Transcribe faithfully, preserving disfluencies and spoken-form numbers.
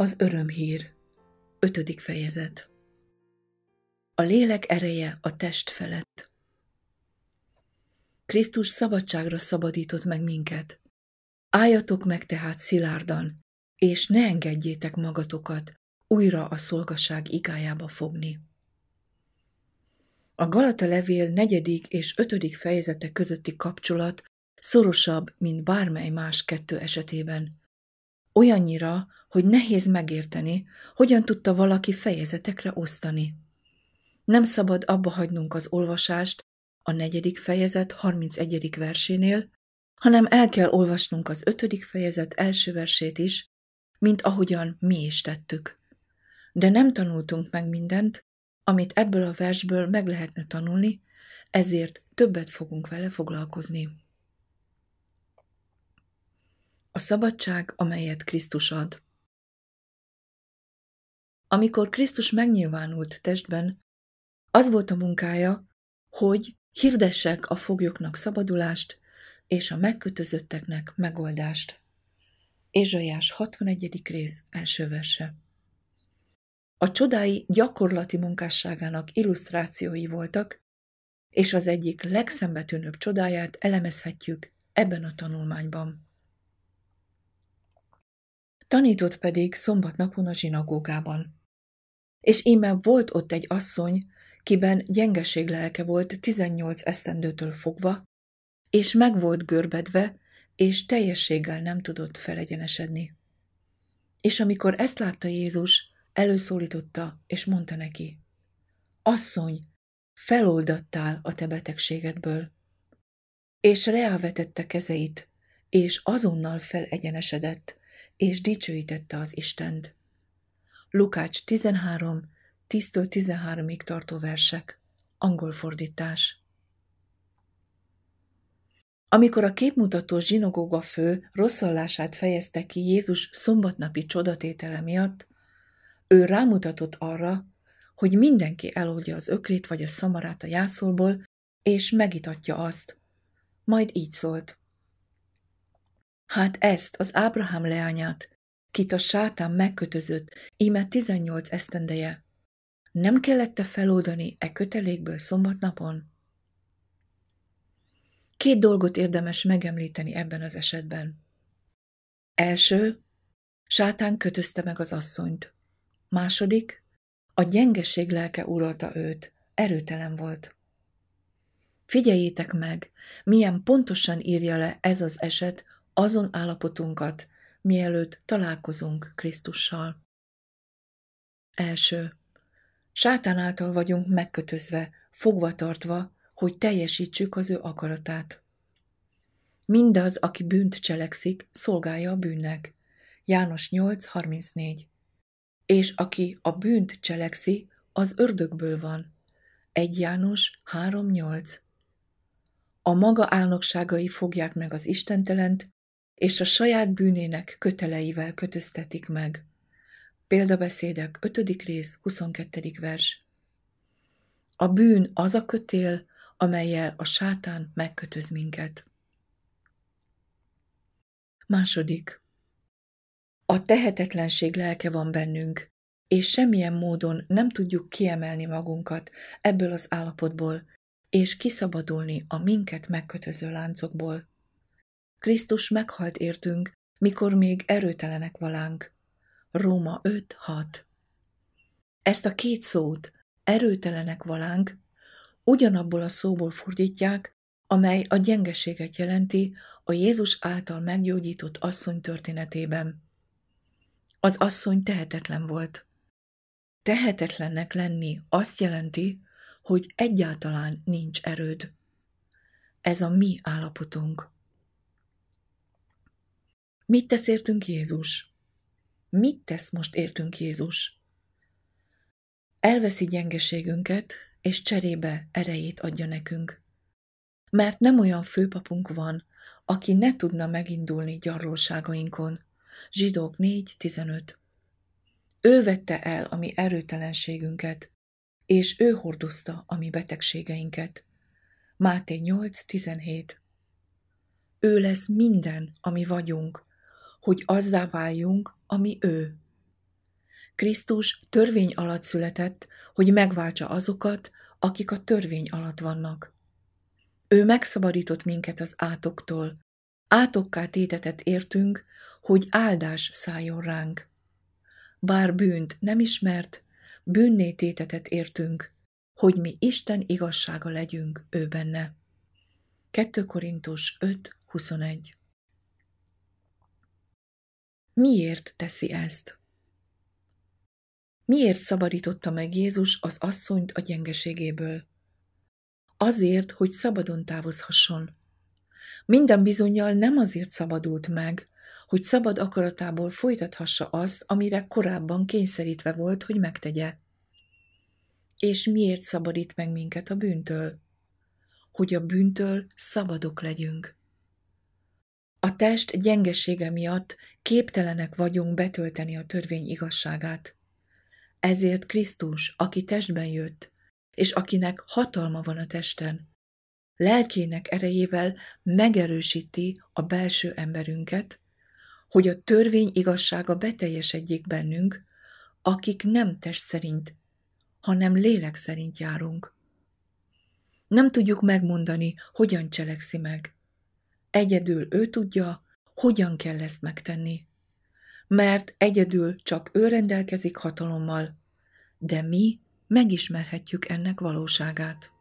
Az örömhír. Ötödik fejezet. A lélek ereje a test felett. Krisztus szabadságra szabadított meg minket. Álljatok meg tehát szilárdan, és ne engedjétek magatokat újra a szolgaság igájába fogni. A Galata levél negyedik és ötödik fejezete közötti kapcsolat szorosabb, mint bármely más kettő esetében. Olyannyira, hogy nehéz megérteni, hogyan tudta valaki fejezetekre osztani. Nem szabad abba hagynunk az olvasást a negyedik fejezet harmincegyedik versénél, hanem el kell olvasnunk az ötödik fejezet első versét is, mint ahogyan mi is tettük. De nem tanultunk meg mindent, amit ebből a versből meg lehetne tanulni, ezért többet fogunk vele foglalkozni. A szabadság, amelyet Krisztus ad. Amikor Krisztus megnyilvánult testben, az volt a munkája, hogy hirdessek a foglyoknak szabadulást, és a megkötözötteknek megoldást. Ézsaiás hatvanegyedik rész első verse. A csodái gyakorlati munkásságának illusztrációi voltak, és az egyik legszembetűnőbb csodáját elemezhetjük ebben a tanulmányban. Tanított pedig szombatnapon a zsinagógában. És íme volt ott egy asszony, kiben gyengeség lelke volt tizennyolc esztendőtől fogva, és meg volt görbedve, és teljességgel nem tudott felegyenesedni. És amikor ezt látta Jézus, előszólította, és mondta neki: Asszony, feloldattál a te betegségedből. És reávetette kezeit, és azonnal felegyenesedett, és dicsőítette az Istent. Lukács tizenhárom, tíztől tizenháromig tartó versek, angol fordítás. Amikor a képmutató zsinagóga fő rosszallását fejezte ki Jézus szombatnapi csodatétele miatt, ő rámutatott arra, hogy mindenki eloldja az ökrét vagy a szamarát a jászolból, és megitatja azt. Majd így szólt: Hát ezt, az Ábrahám leányát, kit a sátán megkötözött, íme tizennyolc esztendeje, nem kellett-e feloldani e kötelékből szombatnapon? Két dolgot érdemes megemlíteni ebben az esetben. Első, sátán kötözte meg az asszonyt. Második, a gyengeség lelke uralta őt, erőtelen volt. Figyeljétek meg, milyen pontosan írja le ez az eset azon állapotunkat, mielőtt találkozunk Krisztussal. Első. Sátán által vagyunk megkötözve, fogvatartva, hogy teljesítsük az ő akaratát. Mindaz, aki bűnt cselekszik, szolgálja a bűnnek. János nyolc harmincnégy. És aki a bűnt cselekszi, az ördögből van. Első János három nyolc. A maga álnokságai fogják meg az istentelent, és a saját bűnének köteleivel kötöztetik meg. Példabeszédek ötödik rész, huszonkettedik vers. A bűn az a kötél, amellyel a sátán megkötöz minket. Második. A tehetetlenség lelke van bennünk, és semmilyen módon nem tudjuk kiemelni magunkat ebből az állapotból, és kiszabadulni a minket megkötöző láncokból. Krisztus meghalt értünk, mikor még erőtelenek valánk. Róma öt hat. Ezt a két szót, erőtelenek valánk, ugyanabból a szóból fordítják, amely a gyengeséget jelenti a Jézus által meggyógyított asszony történetében. Az asszony tehetetlen volt. Tehetetlennek lenni azt jelenti, hogy egyáltalán nincs erőd. Ez a mi állapotunk. Mit tesz értünk Jézus? Mit tesz most értünk Jézus? Elveszi gyengeségünket, és cserébe erejét adja nekünk. Mert nem olyan főpapunk van, aki ne tudna megindulni gyarlóságainkon. Zsidók négy tizenöt. Ő vette el a mi erőtelenségünket, és ő hordozta a mi betegségeinket. Máté nyolc tizenhét. Ő lesz minden, ami vagyunk, hogy azzá váljunk, ami ő. Krisztus törvény alatt született, hogy megváltsa azokat, akik a törvény alatt vannak. Ő megszabadított minket az átoktól, átokká tétetett értünk, hogy áldás szálljon ránk. Bár bűnt nem ismert, bűnné tétetett értünk, hogy mi Isten igazsága legyünk ő benne. Második Korintus öt huszonegy. Miért teszi ezt? Miért szabadította meg Jézus az asszonyt a gyengeségéből? Azért, hogy szabadon távozhasson. Minden bizonnyal nem azért szabadult meg, hogy szabad akaratából folytathassa azt, amire korábban kényszerítve volt, hogy megtegye. És miért szabadít meg minket a bűntől? Hogy a bűntől szabadok legyünk. A test gyengesége miatt képtelenek vagyunk betölteni a törvény igazságát. Ezért Krisztus, aki testben jött, és akinek hatalma van a testen, lelkének erejével megerősíti a belső emberünket, hogy a törvény igazsága beteljesedjék bennünk, akik nem test szerint, hanem lélek szerint járunk. Nem tudjuk megmondani, hogyan cselekszi meg. Egyedül ő tudja, hogyan kell ezt megtenni. Mert egyedül csak ő rendelkezik hatalommal, de mi megismerhetjük ennek valóságát.